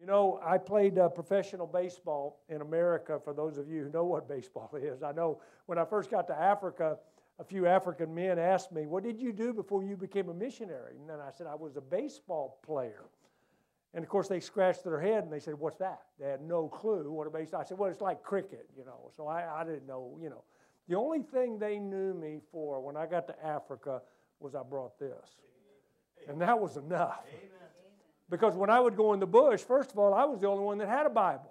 You know, I played professional baseball in America, for those of you who know what baseball is. I know when I first got to Africa, a few African men asked me, what did you do before you became a missionary? And then I said, I was a baseball player. And, of course, they scratched their head and they said, what's that? They had no clue what a baseball. I said, well, it's like cricket, you know. So I didn't know, you know. The only thing they knew me for when I got to Africa was I brought this. And that was enough. Amen. Because when I would go in the bush, first of all, I was the only one that had a Bible.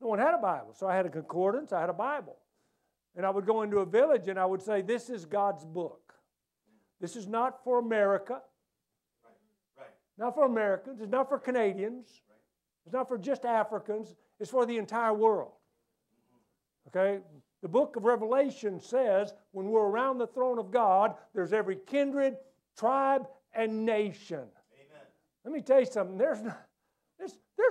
No one had a Bible. So I had a concordance. I had a Bible. And I would go into a village and I would say, this is God's book. This is not for America. Not for Americans. It's not for Canadians. It's not for just Africans. It's for the entire world. Okay? The book of Revelation says when we're around the throne of God, there's every kindred, tribe, and nation. Amen. Let me tell you something. There's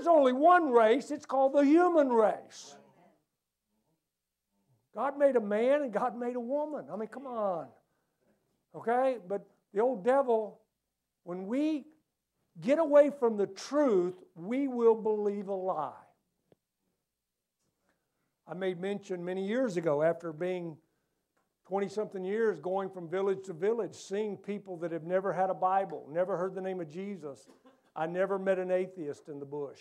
only one race. It's called the human race. God made a man and God made a woman. I mean, come on. Okay? But the old devil, when we get away from the truth, we will believe a lie. I made mention many years ago, after being 20-something years, going from village to village, seeing people that have never had a Bible, never heard the name of Jesus. I never met an atheist in the bush.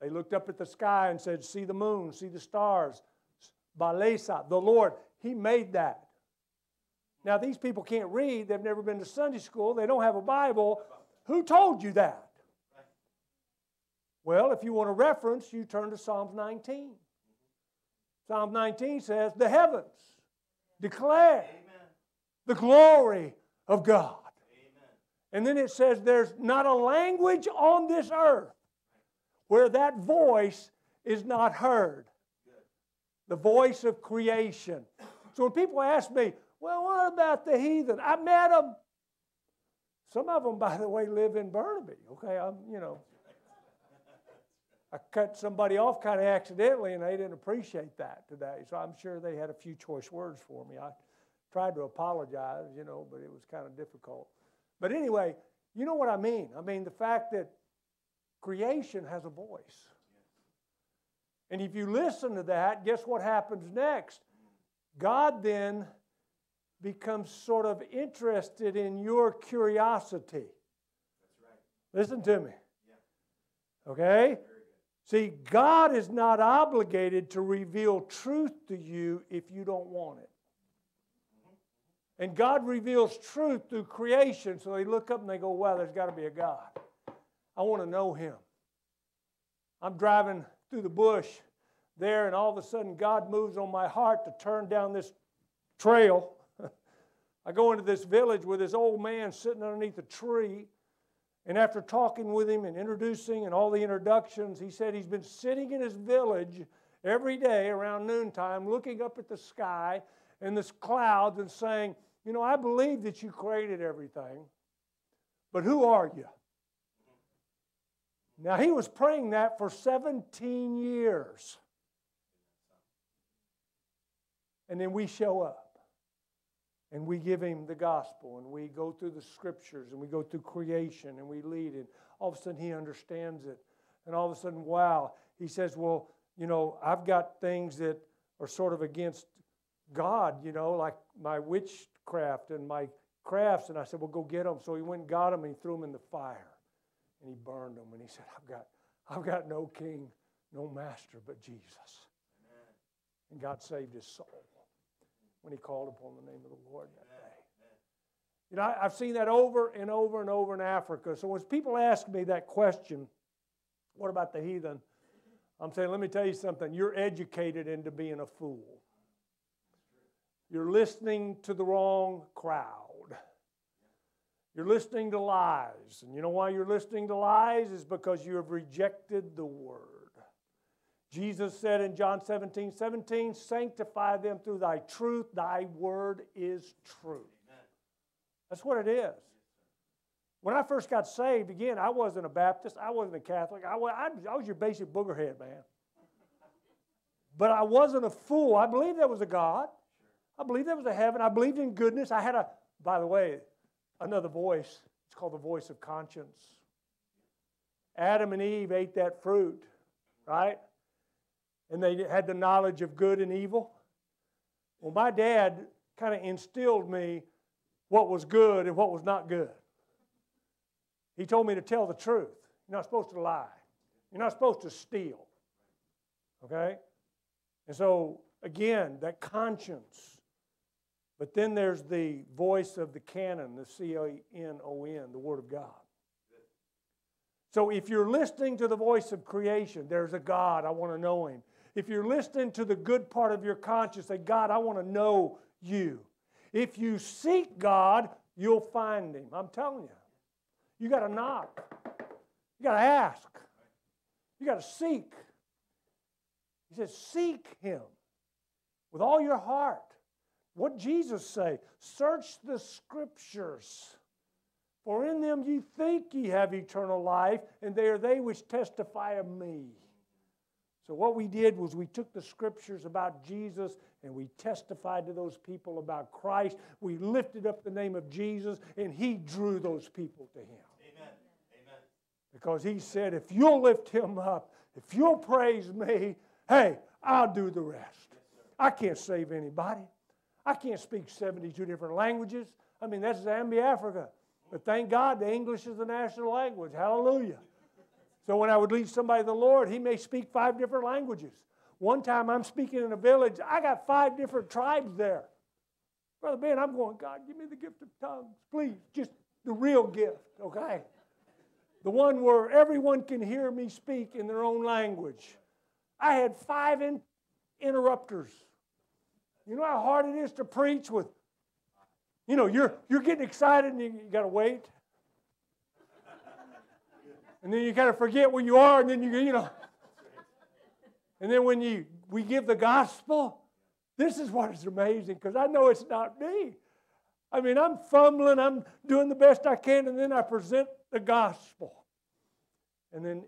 They looked up at the sky and said, see the moon, see the stars. Balesa, the Lord, He made that. Now, these people can't read. They've never been to Sunday school. They don't have a Bible. Who told you that? Well, if you want a reference, you turn to Psalms 19. Psalm 19 says, the heavens declare the glory of God. And then it says there's not a language on this earth where that voice is not heard. The voice of creation. So when people ask me, well, what about the heathen? I met them. Some of them, by the way, live in Burnaby. Okay, I cut somebody off kind of accidentally, and they didn't appreciate that today. So I'm sure they had a few choice words for me. I tried to apologize, but it was kind of difficult. But anyway, you know what I mean. I mean, the fact that creation has a voice. And if you listen to that, guess what happens next? God then becomes sort of interested in your curiosity. That's right. Listen to me. Yeah. Okay? See, God is not obligated to reveal truth to you if you don't want it. And God reveals truth through creation, so they look up and they go, wow, there's got to be a God. I want to know Him. I'm driving through the bush there, and all of a sudden God moves on my heart to turn down this trail. I go into this village with this old man sitting underneath a tree. And after talking with him and introducing and all the introductions, he said he's been sitting in his village every day around noontime looking up at the sky and the clouds and saying, I believe that you created everything, but who are you? Now, he was praying that for 17 years. And then we show up. And we give him the gospel, and we go through the scriptures, and we go through creation, and we lead it. All of a sudden, he understands it. And all of a sudden, wow, he says, well, I've got things that are sort of against God, like my witchcraft and my crafts. And I said, well, go get them. So he went and got them, and he threw them in the fire, and he burned them. And he said, I've got no king, no master but Jesus. Amen. And God saved his soul when he called upon the name of the Lord that day. I've seen that over and over and over in Africa. So when people ask me that question, what about the heathen? I'm saying, let me tell you something. You're educated into being a fool. You're listening to the wrong crowd. You're listening to lies. And you know why you're listening to lies? Is because you have rejected the word. Jesus said in John 17:17, sanctify them through thy truth. Thy word is truth. Amen. That's what it is. When I first got saved, again, I wasn't a Baptist. I wasn't a Catholic. I was your basic boogerhead, man. But I wasn't a fool. I believed there was a God. I believed there was a heaven. I believed in goodness. I had by the way, another voice. It's called the voice of conscience. Adam and Eve ate that fruit, right? And they had the knowledge of good and evil. Well, my dad kind of instilled me what was good and what was not good. He told me to tell the truth. You're not supposed to lie. You're not supposed to steal. Okay? And so, again, that conscience. But then there's the voice of the canon, the C-A-N-O-N, the Word of God. So if you're listening to the voice of creation, there's a God, I want to know Him. If you're listening to the good part of your conscience, say, God, I want to know you. If you seek God, you'll find Him. I'm telling you. You got to knock. You got to ask. You got to seek. He says, seek Him with all your heart. What did Jesus say? Search the Scriptures. For in them ye think ye have eternal life, and they are they which testify of me. So what we did was we took the Scriptures about Jesus and we testified to those people about Christ. We lifted up the name of Jesus and He drew those people to Him. Amen. Amen. Because He said, if you'll lift Him up, if you'll praise me, hey, I'll do the rest. I can't save anybody. I can't speak 72 different languages. I mean, that's Zambia, Africa. But thank God the English is the national language. Hallelujah. So when I would lead somebody to the Lord, he may speak 5 different languages. One time I'm speaking in a village. I got 5 different tribes there. Brother Ben, I'm going, God, give me the gift of tongues, please. Just the real gift, okay? The one where everyone can hear me speak in their own language. I had 5 interrupters. You know how hard it is to preach with, you know, you're getting excited and you got to wait. And then you kind of forget where you are, and then you know. And then when we give the gospel, this is what is amazing, because I know it's not me. I mean, I'm fumbling, I'm doing the best I can, and then I present the gospel. And then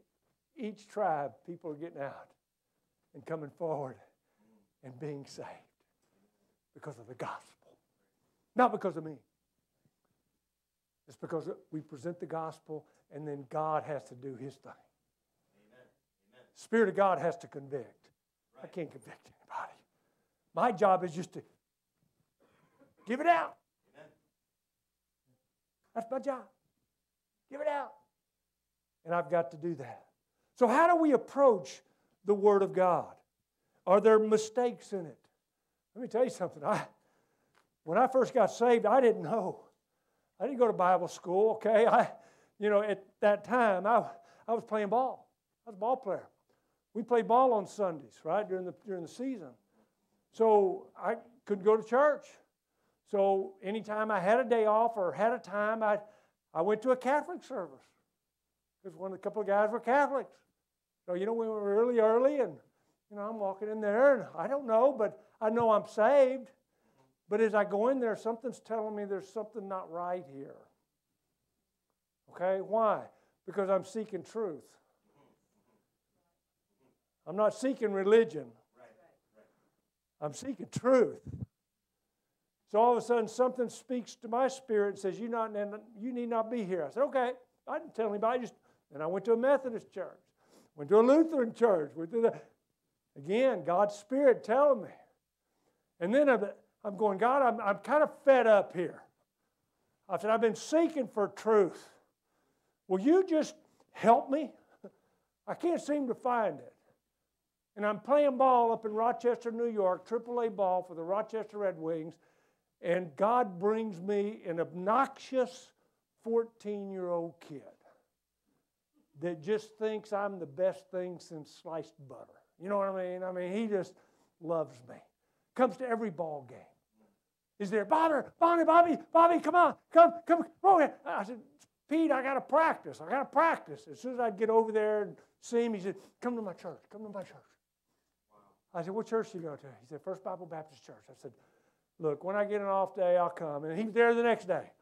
each tribe, people are getting out and coming forward and being saved because of the gospel. Not because of me. It's because we present the gospel, and then God has to do His thing. Amen. Amen. Spirit of God has to convict. Right. I can't convict anybody. My job is just to give it out. Amen. That's my job. Give it out. And I've got to do that. So how do we approach the Word of God? Are there mistakes in it? Let me tell you something. When I first got saved, I didn't know. I didn't go to Bible school, okay? At that time, I was playing ball. I was a ball player. We played ball on Sundays, right, during the season. So I couldn't go to church. So anytime I had a day off or had a time, I went to a Catholic service. Because a couple of guys were Catholics. So, we were really early, and, I'm walking in there, and I don't know, but I know I'm saved. But as I go in there, something's telling me there's something not right here. Okay? Why? Because I'm seeking truth. I'm not seeking religion. I'm seeking truth. So all of a sudden, something speaks to my spirit and says, you need not be here. I said, okay. I didn't tell anybody. And I went to a Methodist church. Went to a Lutheran church. Again, God's Spirit telling me. And then I'm going, God, I'm kind of fed up here. I said, I've been seeking for truth. Will you just help me? I can't seem to find it. And I'm playing ball up in Rochester, New York, AAA ball for the Rochester Red Wings, and God brings me an obnoxious 14-year-old kid that just thinks I'm the best thing since sliced butter. You know what I mean? I mean, he just loves me. Comes to every ball game. Is there, Bobby, come on, come. Oh, I said, Pete, I got to practice. As soon as I'd get over there and see him, he said, come to my church. Wow. I said, what church do you go to? He said, First Bible Baptist Church. I said, look, when I get an off day, I'll come. And he's there the next day.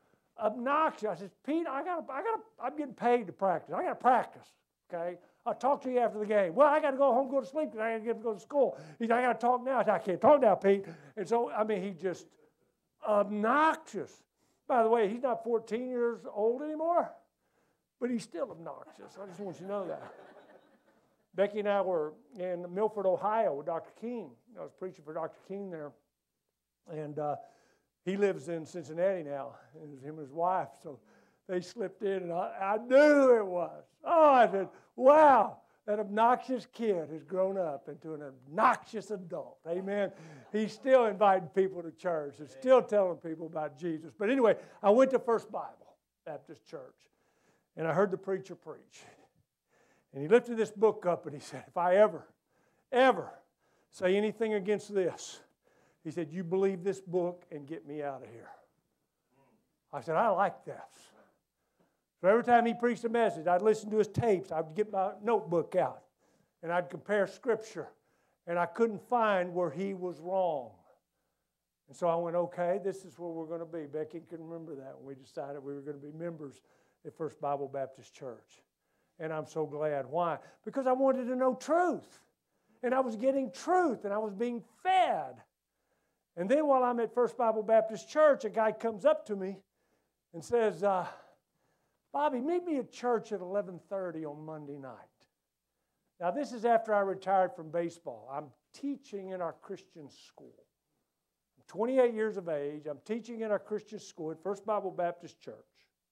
Obnoxious. I said, Pete, I'm getting paid to practice. I got to practice, okay? I'll talk to you after the game. Well, I got to go home, go to sleep, because I got to go to school. He said, I got to talk now. I said, I can't talk now, Pete. And so, he just obnoxious. By the way, he's not 14 years old anymore. But he's still obnoxious. I just want you to know that. Becky and I were in Milford, Ohio with Dr. King. I was preaching for Dr. King there. And he lives in Cincinnati now. It was him and his wife. So they slipped in, and I knew it was. Oh, I said, wow, that obnoxious kid has grown up into an obnoxious adult. Amen. He's still inviting people to church. He's still telling people about Jesus. But anyway, I went to First Bible Baptist Church, and I heard the preacher preach. And he lifted this book up, and he said, if I ever, ever say anything against this, he said, you believe this book and get me out of here. I said, I like that. So every time he preached a message, I'd listen to his tapes. I'd get my notebook out, and I'd compare Scripture. And I couldn't find where he was wrong. And so I went, okay, this is where we're going to be. Becky can remember that when we decided we were going to be members at First Bible Baptist Church. And I'm so glad. Why? Because I wanted to know truth. And I was getting truth, and I was being fed. And then while I'm at First Bible Baptist Church, a guy comes up to me and says, Bobby, meet me at church at 11:30 on Monday night. Now, this is after I retired from baseball. I'm teaching in our Christian school. I'm 28 years of age. I'm teaching in our Christian school at First Bible Baptist Church.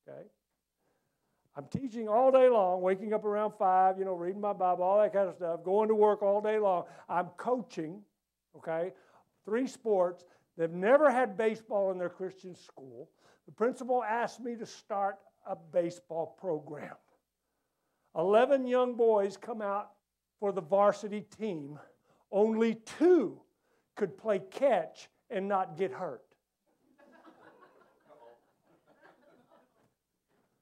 Okay? I'm teaching all day long, waking up around 5, reading my Bible, all that kind of stuff, going to work all day long. I'm coaching, okay, 3 sports. They've never had baseball in their Christian school. The principal asked me to start a baseball program. 11 young boys come out for the varsity team. Only 2 could play catch and not get hurt.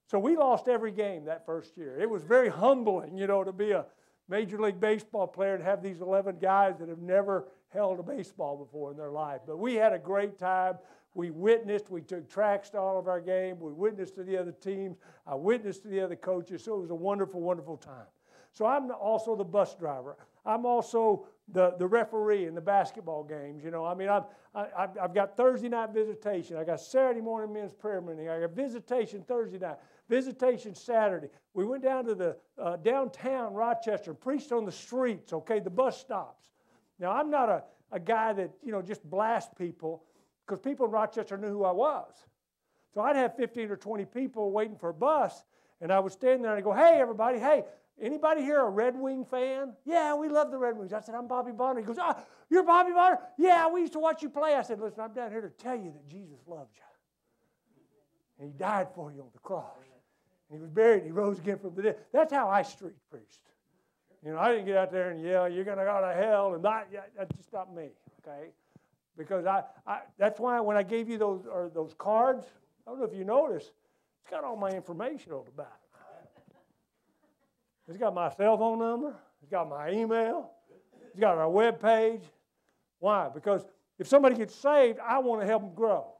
So we lost every game that first year. It was very humbling, to be a Major League Baseball player and have these 11 guys that have never held a baseball before in their life. But we had a great time. We witnessed. We took tracts to all of our game. We witnessed to the other teams. I witnessed to the other coaches. So it was a wonderful, wonderful time. So I'm also the bus driver. I'm also the referee in the basketball games. I've got Thursday night visitation. I got Saturday morning men's prayer meeting. I got visitation Thursday night. Visitation Saturday. We went down to the downtown Rochester, preached on the streets, okay, the bus stops. Now, I'm not a guy that, just blasts people, because people in Rochester knew who I was. So I'd have 15 or 20 people waiting for a bus, and I would stand there and I'd go, hey, everybody, hey, anybody here a Red Wing fan? Yeah, we love the Red Wings. I said, I'm Bobby Bonner. He goes, ah, you're Bobby Bonner? Yeah, we used to watch you play. I said, listen, I'm down here to tell you that Jesus loved you, and he died for you on the cross. And he was buried, and he rose again from the dead. That's how I street preached. I didn't get out there and yell, you're going to go to hell, and that's just not me, okay? Because that's why when I gave you those cards, I don't know if you noticed, it's got all my information on the back. It's got my cell phone number. It's got my email. It's got our web page. Why? Because if somebody gets saved, I want to help them grow.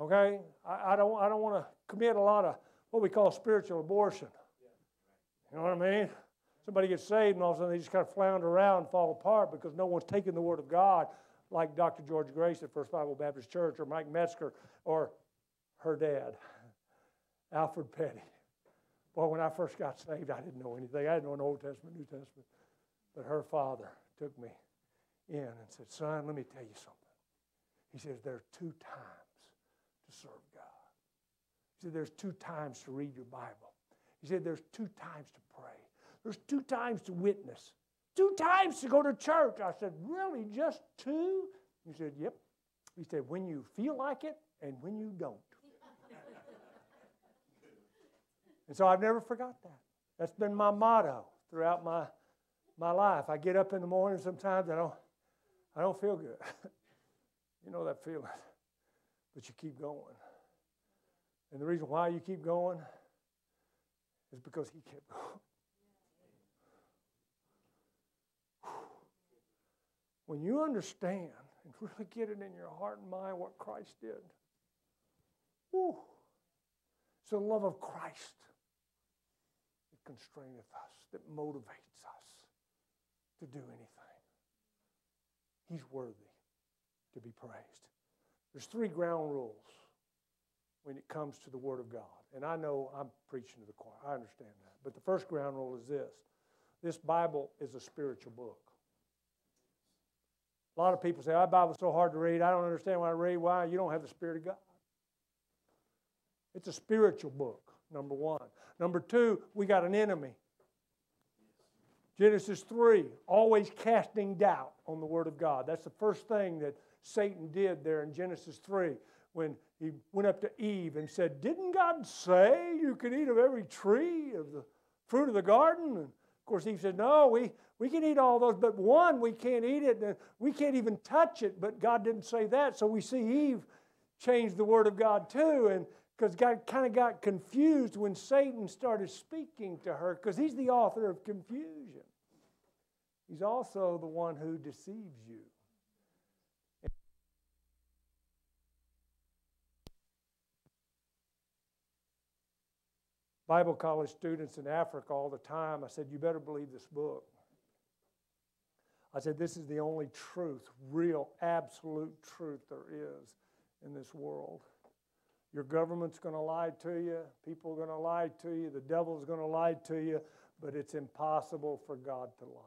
Okay? I don't want to commit a lot of what we call spiritual abortion. You know what I mean? Somebody gets saved and all of a sudden they just kind of flounder around and fall apart because no one's taking the Word of God like Dr. George Grace at First Bible Baptist Church or Mike Metzger or her dad, Alfred Petty. Boy, when I first got saved, I didn't know anything. I didn't know an Old Testament, New Testament. But her father took me in and said, son, let me tell you something. He says, there are 2 times to serve God. He said, there's 2 times to read your Bible. He said, there's 2 times to pray. There's 2 times to witness. 2 times to go to church. I said, really, just 2? He said, yep. He said, when you feel like it and when you don't. And so I've never forgot that. That's been my motto throughout my life. I get up in the morning sometimes, I don't feel good. You know that feeling. But you keep going. And the reason why you keep going is because he kept going. When you understand and really get it in your heart and mind what Christ did, whew, it's the love of Christ that constraineth us, that motivates us to do anything. He's worthy to be praised. There's 3 ground rules when it comes to the Word of God. And I know I'm preaching to the choir. I understand that. But the first ground rule is this. This Bible is a spiritual book. A lot of people say, "Oh, the Bible's so hard to read. I don't understand why I read." Why? You don't have the Spirit of God. It's a spiritual book, number one. Number two, we got an enemy. Genesis 3, always casting doubt on the Word of God. That's the first thing that Satan did there in Genesis 3 when he went up to Eve and said, "Didn't God say you could eat of every tree of the fruit of the garden?" And of course, Eve said, "No, we can eat all those, but one, we can't eat it, and we can't even touch it, but God didn't say that." So we see Eve change the Word of God too, and because God kind of got confused when Satan started speaking to her, because he's the author of confusion. He's also the one who deceives you. Bible college students in Africa all the time, I said, "You better believe this book." I said, "This is the only truth, real, absolute truth there is in this world. Your government's going to lie to you. People are going to lie to you. The devil's going to lie to you. But it's impossible for God to lie."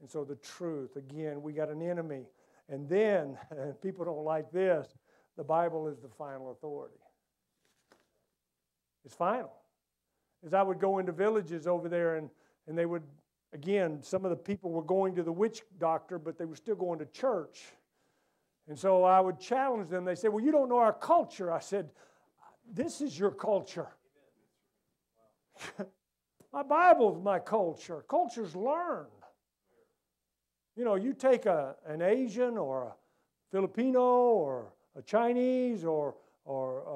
And so the truth, again, we got an enemy. And then, people don't like this, the Bible is the final authority. It's final. As I would go into villages over there, and they would, again, some of the people were going to the witch doctor, but they were still going to church. And so I would challenge them. They said, "Well, you don't know our culture." I said, "This is your culture." My Bible's my culture. Culture's learned. You know, you take an Asian or a Filipino or a Chinese or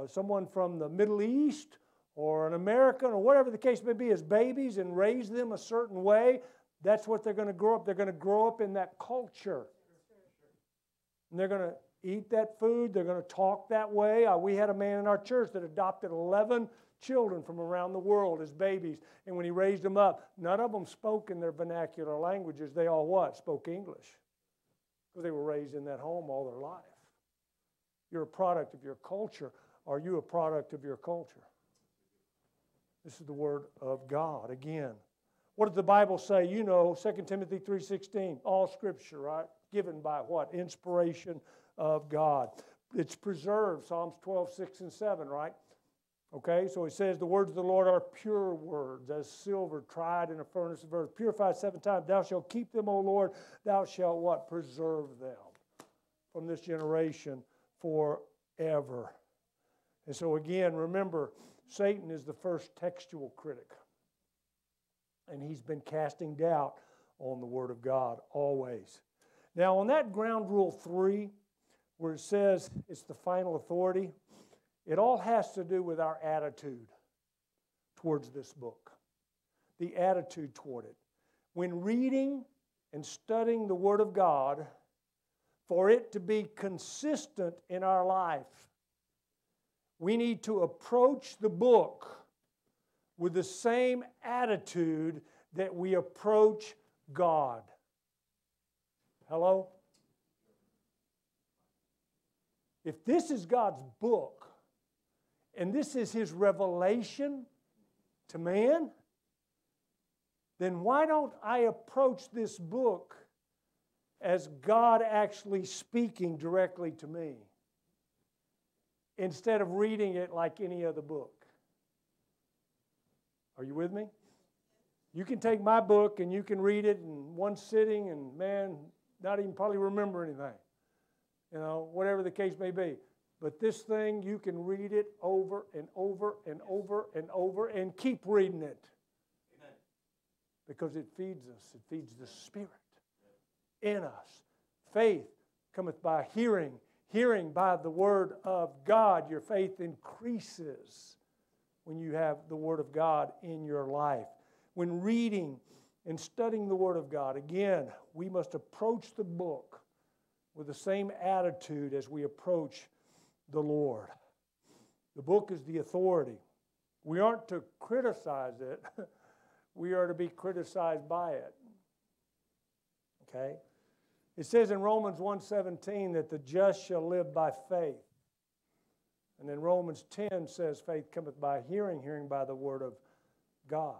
someone from the Middle East or an American or whatever the case may be as babies and raise them a certain way, that's what they're going to grow up. They're going to grow up in that culture. And they're going to eat that food. They're going to talk that way. We had a man in our church that adopted 11 children from around the world as babies. And when he raised them up, none of them spoke in their vernacular languages. They all what? Spoke English. Because they were raised in that home all their life. You're a product of your culture. Are you a product of your culture? This is the Word of God again. What does the Bible say? You know, 2 Timothy 3:16, all Scripture, right? Given by what? Inspiration of God. It's preserved, Psalms 12:6 and 7, right? Okay, so it says, "The words of the Lord are pure words, as silver tried in a furnace of earth, purified 7 times. Thou shalt keep them, O Lord. Thou shalt what? Preserve them from this generation forever." And so again, remember, Satan is the first textual critic. And he's been casting doubt on the Word of God always. Now, on that ground rule 3, where it says it's the final authority, it all has to do with our attitude towards this book, the attitude toward it. When reading and studying the Word of God, for it to be consistent in our life, we need to approach the book with the same attitude that we approach God. Hello? If this is God's book, and this is His revelation to man, then why don't I approach this book as God actually speaking directly to me, instead of reading it like any other book? Are you with me? You can take my book and you can read it in one sitting and, man, not even probably remember anything, you know, whatever the case may be. But this thing, you can read it over and over and over and over and keep reading it. Amen. Because it feeds us. It feeds the Spirit in us. Faith cometh by hearing, hearing by the Word of God. Your faith increases when you have the Word of God in your life. When reading and studying the Word of God, again, we must approach the book with the same attitude as we approach the Lord. The book is the authority. We aren't to criticize it. We are to be criticized by it. Okay? It says in Romans 1:17 that the just shall live by faith. And then Romans 10 says, faith cometh by hearing, hearing by the word of God.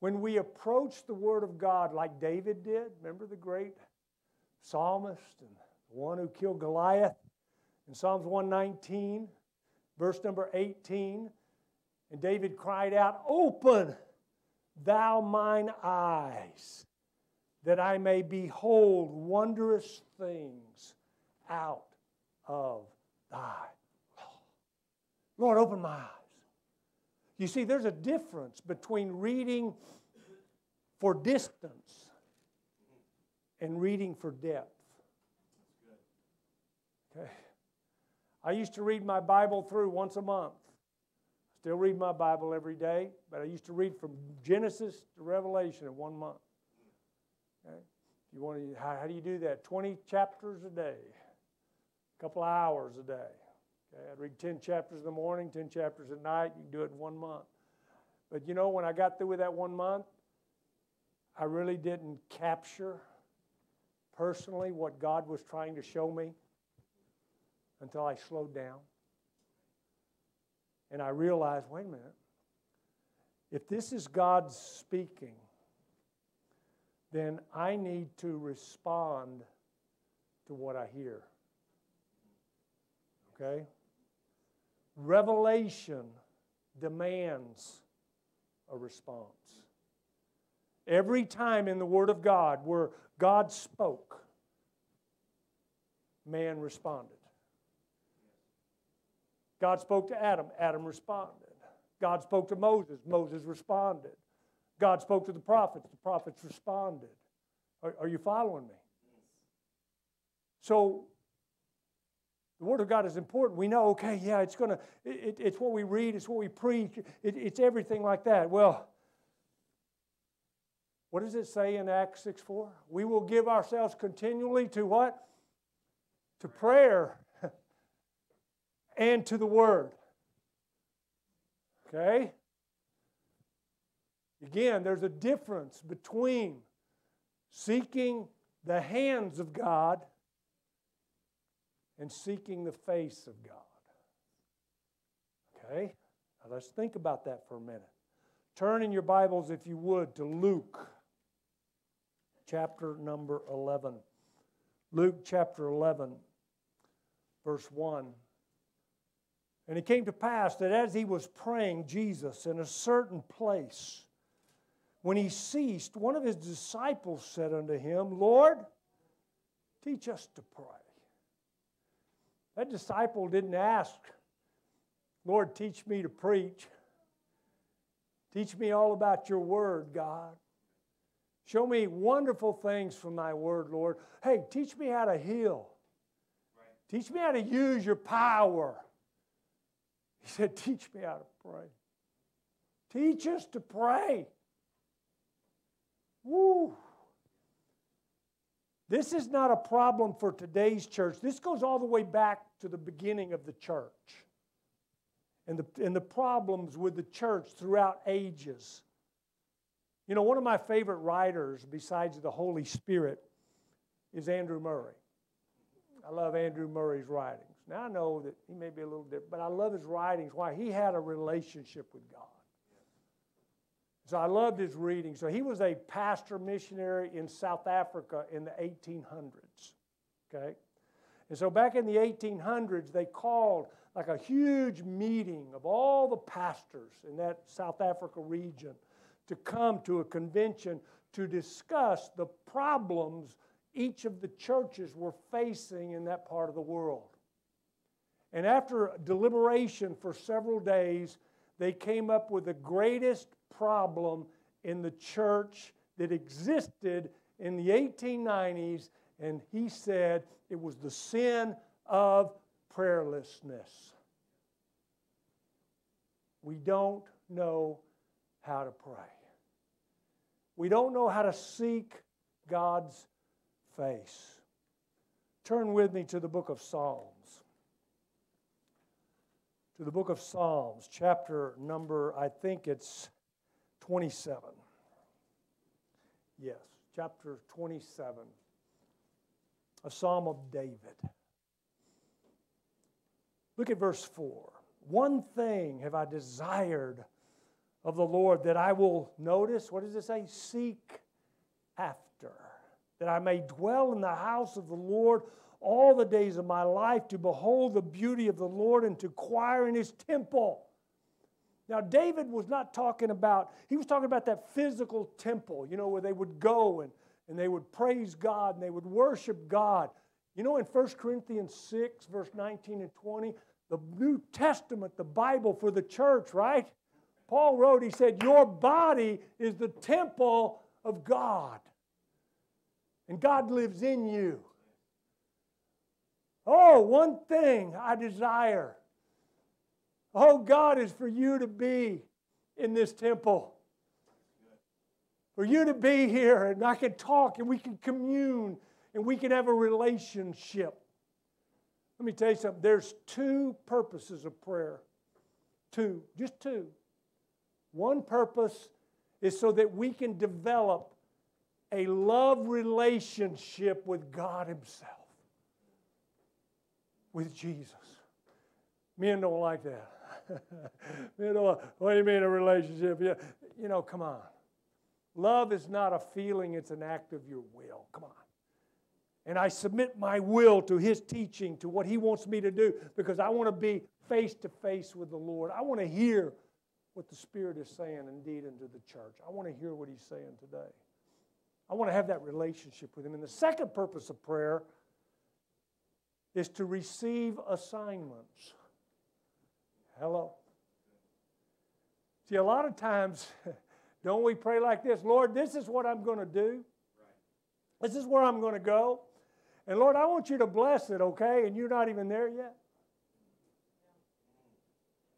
When we approach the word of God like David did, remember the great psalmist and the one who killed Goliath in Psalms 119, verse number 18, and David cried out, "Open thou mine eyes, that I may behold wondrous things out of thy law." Lord, open my eyes. You see, there's a difference between reading for distance and reading for depth. Okay. I used to read my Bible through once a month. I still read my Bible every day, but I used to read from Genesis to Revelation in 1 month. Okay. You want to, how do you do that? 20 chapters a day, a couple of hours a day. Okay. I'd read 10 chapters in the morning, 10 chapters at night. You can do it in 1 month. But you know, when I got through with that 1 month, I really didn't capture personally what God was trying to show me until I slowed down. And I realized, wait a minute, if this is God speaking, then I need to respond to what I hear. Okay? Revelation demands a response. Every time in the Word of God where God spoke, man responded. God spoke to Adam, Adam responded. God spoke to Moses, Moses responded. God spoke to the prophets responded. Are you following me? So the Word of God is important. We know, okay, yeah, it's what we read, it's what we preach, it's everything like that. Well, what does it say in Acts 6:4? We will give ourselves continually to what? To prayer and to the Word. Okay? Again, there's a difference between seeking the hands of God and seeking the face of God. Okay? Now let's think about that for a minute. Turn in your Bibles, if you would, to Luke chapter number 11. Luke chapter 11, verse 1. And it came to pass that as he was praying, Jesus, in a certain place, when he ceased, one of his disciples said unto him, "Lord, teach us to pray." That disciple didn't ask, "Lord, teach me to preach. Teach me all about your word, God. Show me wonderful things from thy word, Lord. Hey, teach me how to heal. Right. Teach me how to use your power." He said, "Teach me how to pray. Teach us to pray." Woo! This is not a problem for today's church. This goes all the way back to the beginning of the church and the problems with the church throughout ages. You know, one of my favorite writers besides the Holy Spirit is Andrew Murray. I love Andrew Murray's writings. Now, I know that he may be a little different, but I love his writings. Why? He had a relationship with God. So I loved his reading. So he was a pastor missionary in South Africa in the 1800s, okay? And so back in the 1800s, they called like a huge meeting of all the pastors in that South Africa region to come to a convention to discuss the problems each of the churches were facing in that part of the world. And after deliberation for several days, they came up with the greatest problem in the church that existed in the 1890s, and he said it was the sin of prayerlessness. We don't know how to pray. We don't know how to seek God's face. Turn with me to the book of Psalms. To the book of Psalms, chapter number, I think it's 27. Yes, chapter 27, a psalm of David. Look at verse 4. One thing have I desired of the Lord that I will, notice, what does it say? Seek after. That I may dwell in the house of the Lord all the days of my life, to behold the beauty of the Lord and to inquire in His temple. Now, David was not talking about, he was talking about that physical temple, you know, where they would go and they would praise God and they would worship God. You know, in 1 Corinthians 6, verse 19 and 20, the New Testament, the Bible for the church, right? Paul wrote, he said, your body is the temple of God, and God lives in you. Oh, one thing I desire, oh God, is for you to be in this temple, for you to be here, and I can talk, and we can commune, and we can have a relationship. Let me tell you something. There's two purposes of prayer. Two, just two. One purpose is so that we can develop a love relationship with God Himself, with Jesus. Men don't like that. Men don't like, what do you mean a relationship? Yeah. You know, come on. Love is not a feeling, it's an act of your will. Come on. And I submit my will to His teaching, to what He wants me to do, because I want to be face to face with the Lord. I want to hear what the Spirit is saying indeed into the church. I want to hear what He's saying today. I want to have that relationship with Him. And the second purpose of prayer is to receive assignments. Hello. See, a lot of times, don't we pray like this? Lord, this is what I'm going to do. This is where I'm going to go. And Lord, I want you to bless it, okay? And you're not even there yet.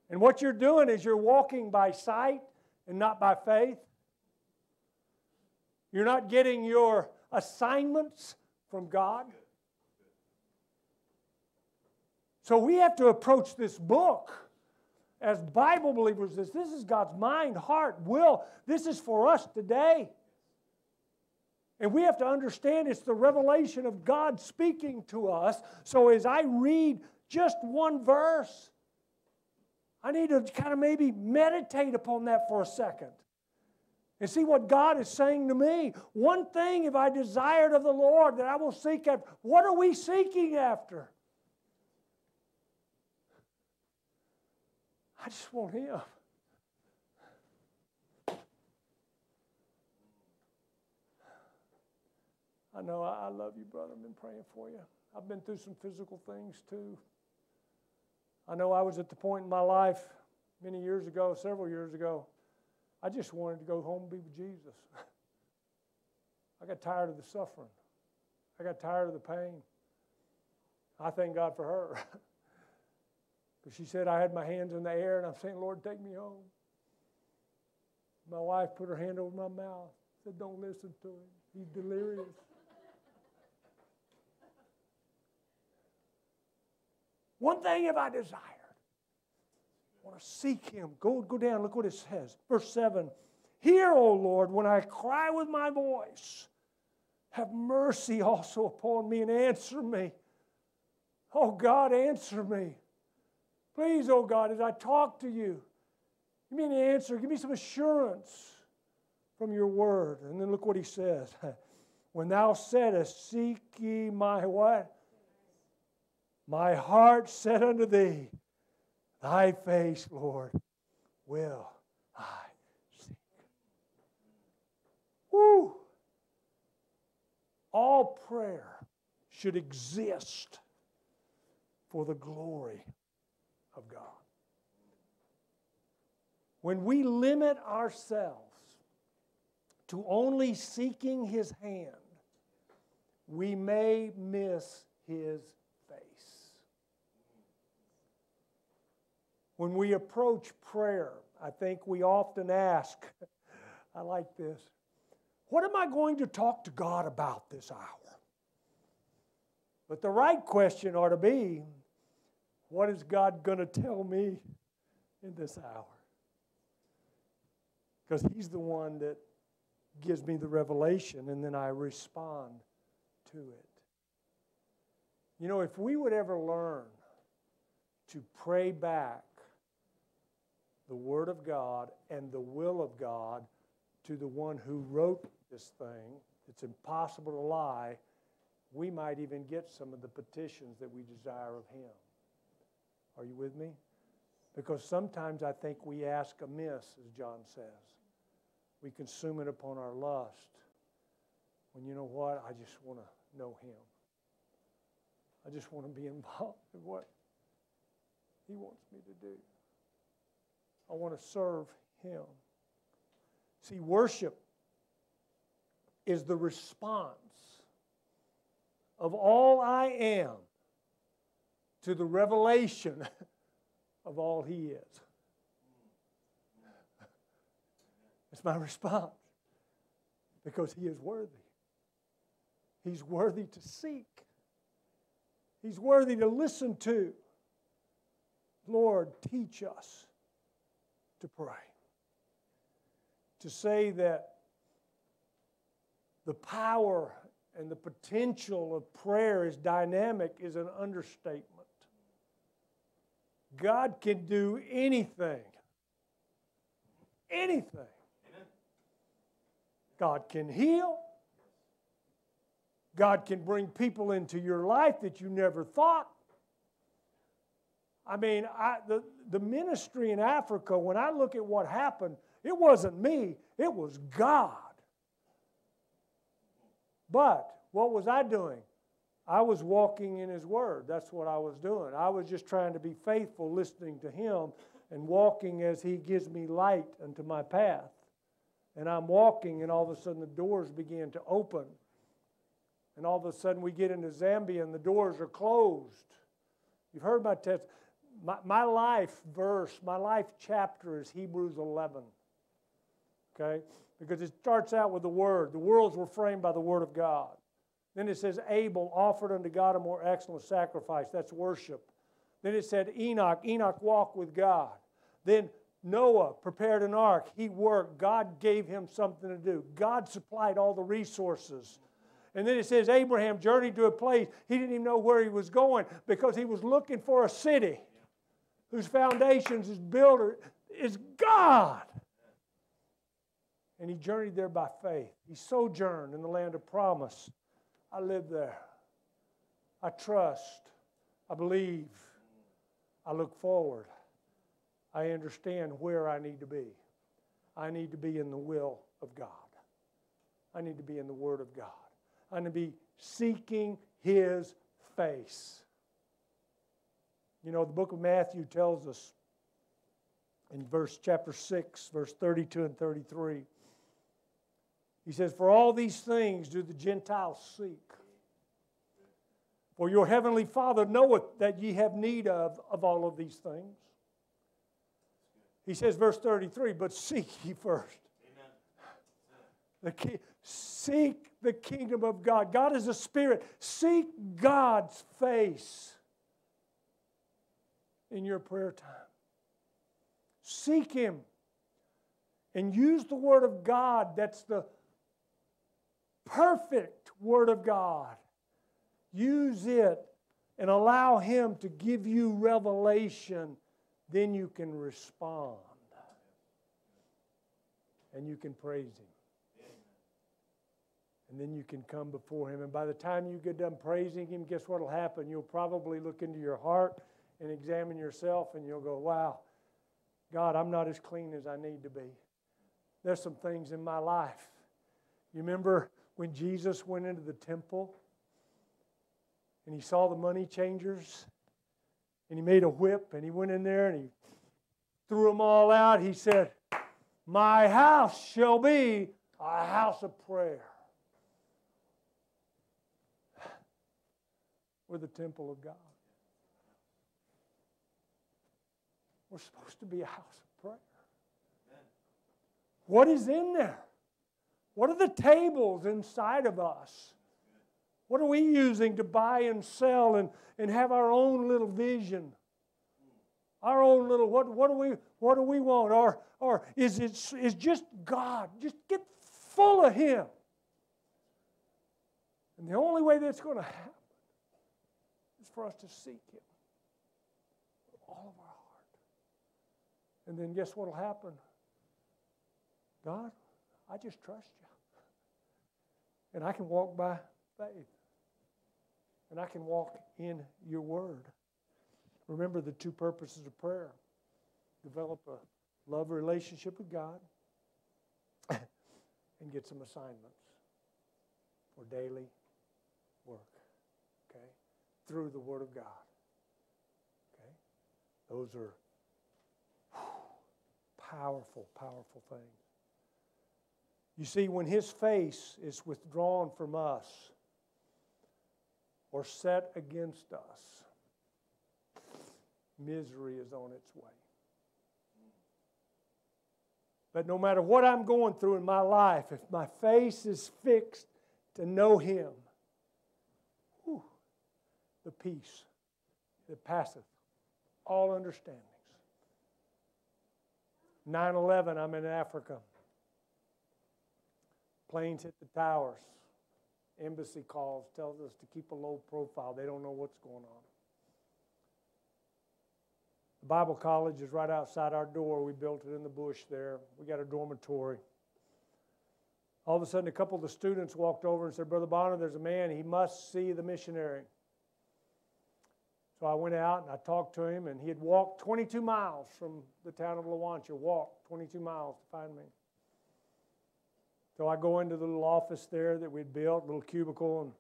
And what you're doing is you're walking by sight and not by faith. You're not getting your assignments from God. So we have to approach this book as Bible believers. This is God's mind, heart, will. This is for us today. And we have to understand it's the revelation of God speaking to us. So as I read just one verse, I need to kind of maybe meditate upon that for a second and see what God is saying to me. One thing have I desired of the Lord that I will seek after. What are we seeking after? I just want Him. I know I love you, brother. I've been praying for you. I've been through some physical things, too. I know I was at the point in my life many years ago, several years ago, I just wanted to go home and be with Jesus. I got tired of the suffering. I got tired of the pain. I thank God for her. But she said, I had my hands in the air, and I'm saying, Lord, take me home. My wife put her hand over my mouth, said, don't listen to him. He's delirious. One thing have I desired. I want to seek Him. Go down. Look what it says. Verse 7. Hear, O Lord, when I cry with my voice. Have mercy also upon me and answer me. Oh, God, answer me. Please, oh, God, as I talk to you, give me an answer. Give me some assurance from your word. And then look what He says. When thou saidest, seek ye my what? My heart said unto thee, thy face, Lord, will I seek. Woo! All prayer should exist for the glory of God. When we limit ourselves to only seeking His hand, we may miss His face. When we approach prayer, I think we often ask, I like this, what am I going to talk to God about this hour? But the right question ought to be, what is God going to tell me in this hour? Because He's the one that gives me the revelation, and then I respond to it. You know, if we would ever learn to pray back the Word of God and the will of God to the one who wrote this thing. It's impossible to lie. We might even get some of the petitions that we desire of Him. Are you with me? Because sometimes I think we ask amiss, as John says. We consume it upon our lust. When you know what? I just want to know Him. I just want to be involved in what He wants me to do. I want to serve Him. See, worship is the response of all I am to the revelation of all He is. It's my response because He is worthy. He's worthy to seek. He's worthy to listen to. Lord, teach us to pray. To say that the power and the potential of prayer is dynamic is an understatement. God can do anything. Anything. God can heal. God can bring people into your life that you never thought. I mean, the ministry in Africa, when I look at what happened, it wasn't me, it was God. But what was I doing? I was walking in His Word. That's what I was doing. I was just trying to be faithful, listening to Him and walking as He gives me light unto my path. And I'm walking, and all of a sudden the doors began to open. And all of a sudden we get into Zambia and the doors are closed. You've heard my text. My life verse, my life chapter is Hebrews 11. Okay? Because it starts out with the Word. The worlds were framed by the Word of God. Then it says, Abel offered unto God a more excellent sacrifice. That's worship. Then it said, Enoch. Enoch walked with God. Then Noah prepared an ark. He worked. God gave him something to do. God supplied all the resources. And then it says, Abraham journeyed to a place. He didn't even know where he was going because he was looking for a city whose foundations, whose builder is God. And he journeyed there by faith. He sojourned in the land of promise. I live there. I trust. I believe. I look forward. I understand where I need to be. I need to be in the will of God. I need to be in the Word of God. I need to be seeking His face. You know, the book of Matthew tells us in chapter 6, verse 32 and 33, he says, "For all these things do the Gentiles seek. For your heavenly Father knoweth that ye have need of all of these things." He says, verse 33, "But seek ye first." Amen. Seek the kingdom of God. God is a spirit. Seek God's face in your prayer time. Seek Him. And use the Word of God. That's the perfect Word of God. Use it and allow Him to give you revelation. Then you can respond. And you can praise Him. And then you can come before Him. And by the time you get done praising Him, guess what will happen? You'll probably look into your heart and examine yourself. And you'll go, wow, God, I'm not as clean as I need to be. There's some things in my life. You remember when Jesus went into the temple and He saw the money changers and He made a whip and He went in there and He threw them all out. He said, "My house shall be a house of prayer." We're the temple of God. We're supposed to be a house of prayer. Amen. What is in there? What are the tables inside of us? What are we using to buy and sell and have our own little vision? Our own little, what do we want? Or is just God. Just get full of Him. And the only way that's going to happen is for us to seek Him. And then guess what will happen? God, I just trust you. And I can walk by faith. And I can walk in your word. Remember the two purposes of prayer. Develop a love relationship with God and get some assignments for daily work, okay, through the Word of God. Okay, those are powerful, powerful things. You see, when His face is withdrawn from us or set against us, misery is on its way. But no matter what I'm going through in my life, if my face is fixed to know Him, whew, the peace that passeth all understandings. 9/11, I'm in Africa. Planes hit the towers. Embassy calls, tells us to keep a low profile. They don't know what's going on. Bible college is right outside our door. We built it in the bush there. We got a dormitory. All of a sudden, a couple of the students walked over and said, Brother Bonner, there's a man. He must see the missionary. So I went out and I talked to him, and he had walked 22 miles from the town of Lawancha, walked 22 miles to find me. So I go into the little office there that we'd built, little cubicle, and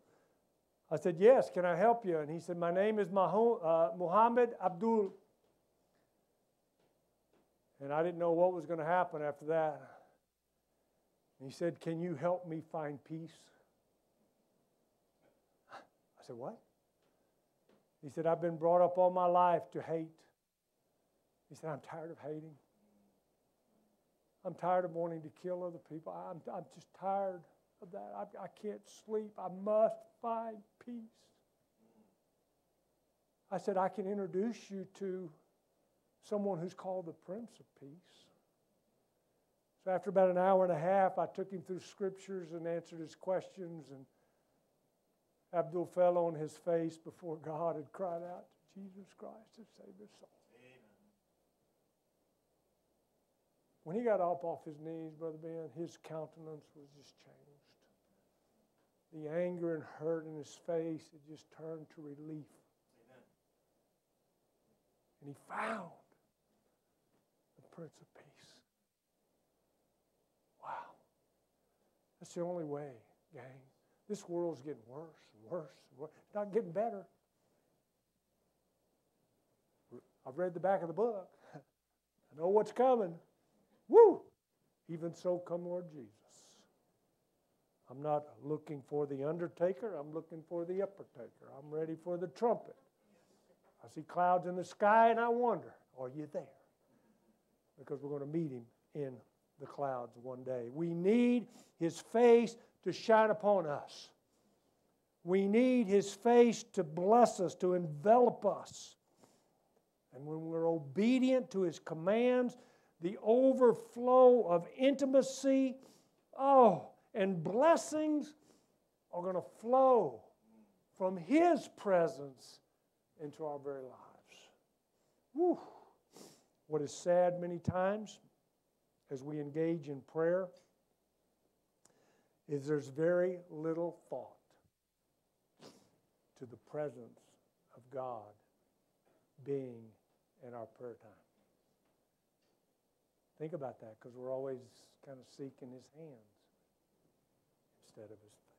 I said, yes, can I help you? And he said, my name is Muhammad Abdul. And I didn't know what was going to happen after that. And he said, can you help me find peace? I said, what? He said, I've been brought up all my life to hate. He said, I'm tired of hating. I'm tired of wanting to kill other people. I'm just tired of that. I can't sleep. I must find peace. I said, I can introduce you to someone who's called the Prince of Peace. So after about an hour and a half, I took him through scriptures and answered his questions, and Abdul fell on his face before God and cried out to Jesus Christ to save his soul. Amen. When he got up off his knees, Brother Ben, his countenance was just changed. The anger and hurt in his face, it just turned to relief. Amen. And he found Prince of Peace. Wow. That's the only way, gang. This world's getting worse and worse and worse. It's not getting better. I've read the back of the book. I know what's coming. Woo! Even so, come Lord Jesus. I'm not looking for the undertaker. I'm looking for the uppertaker. I'm ready for the trumpet. I see clouds in the sky and I wonder, are you there? Because we're going to meet Him in the clouds one day. We need His face to shine upon us. We need His face to bless us, to envelop us. And when we're obedient to His commands, the overflow of intimacy, and blessings are going to flow from His presence into our very lives. Woo! What is sad many times as we engage in prayer is there's very little thought to the presence of God being in our prayer time. Think about that, because we're always kind of seeking His hands instead of His face.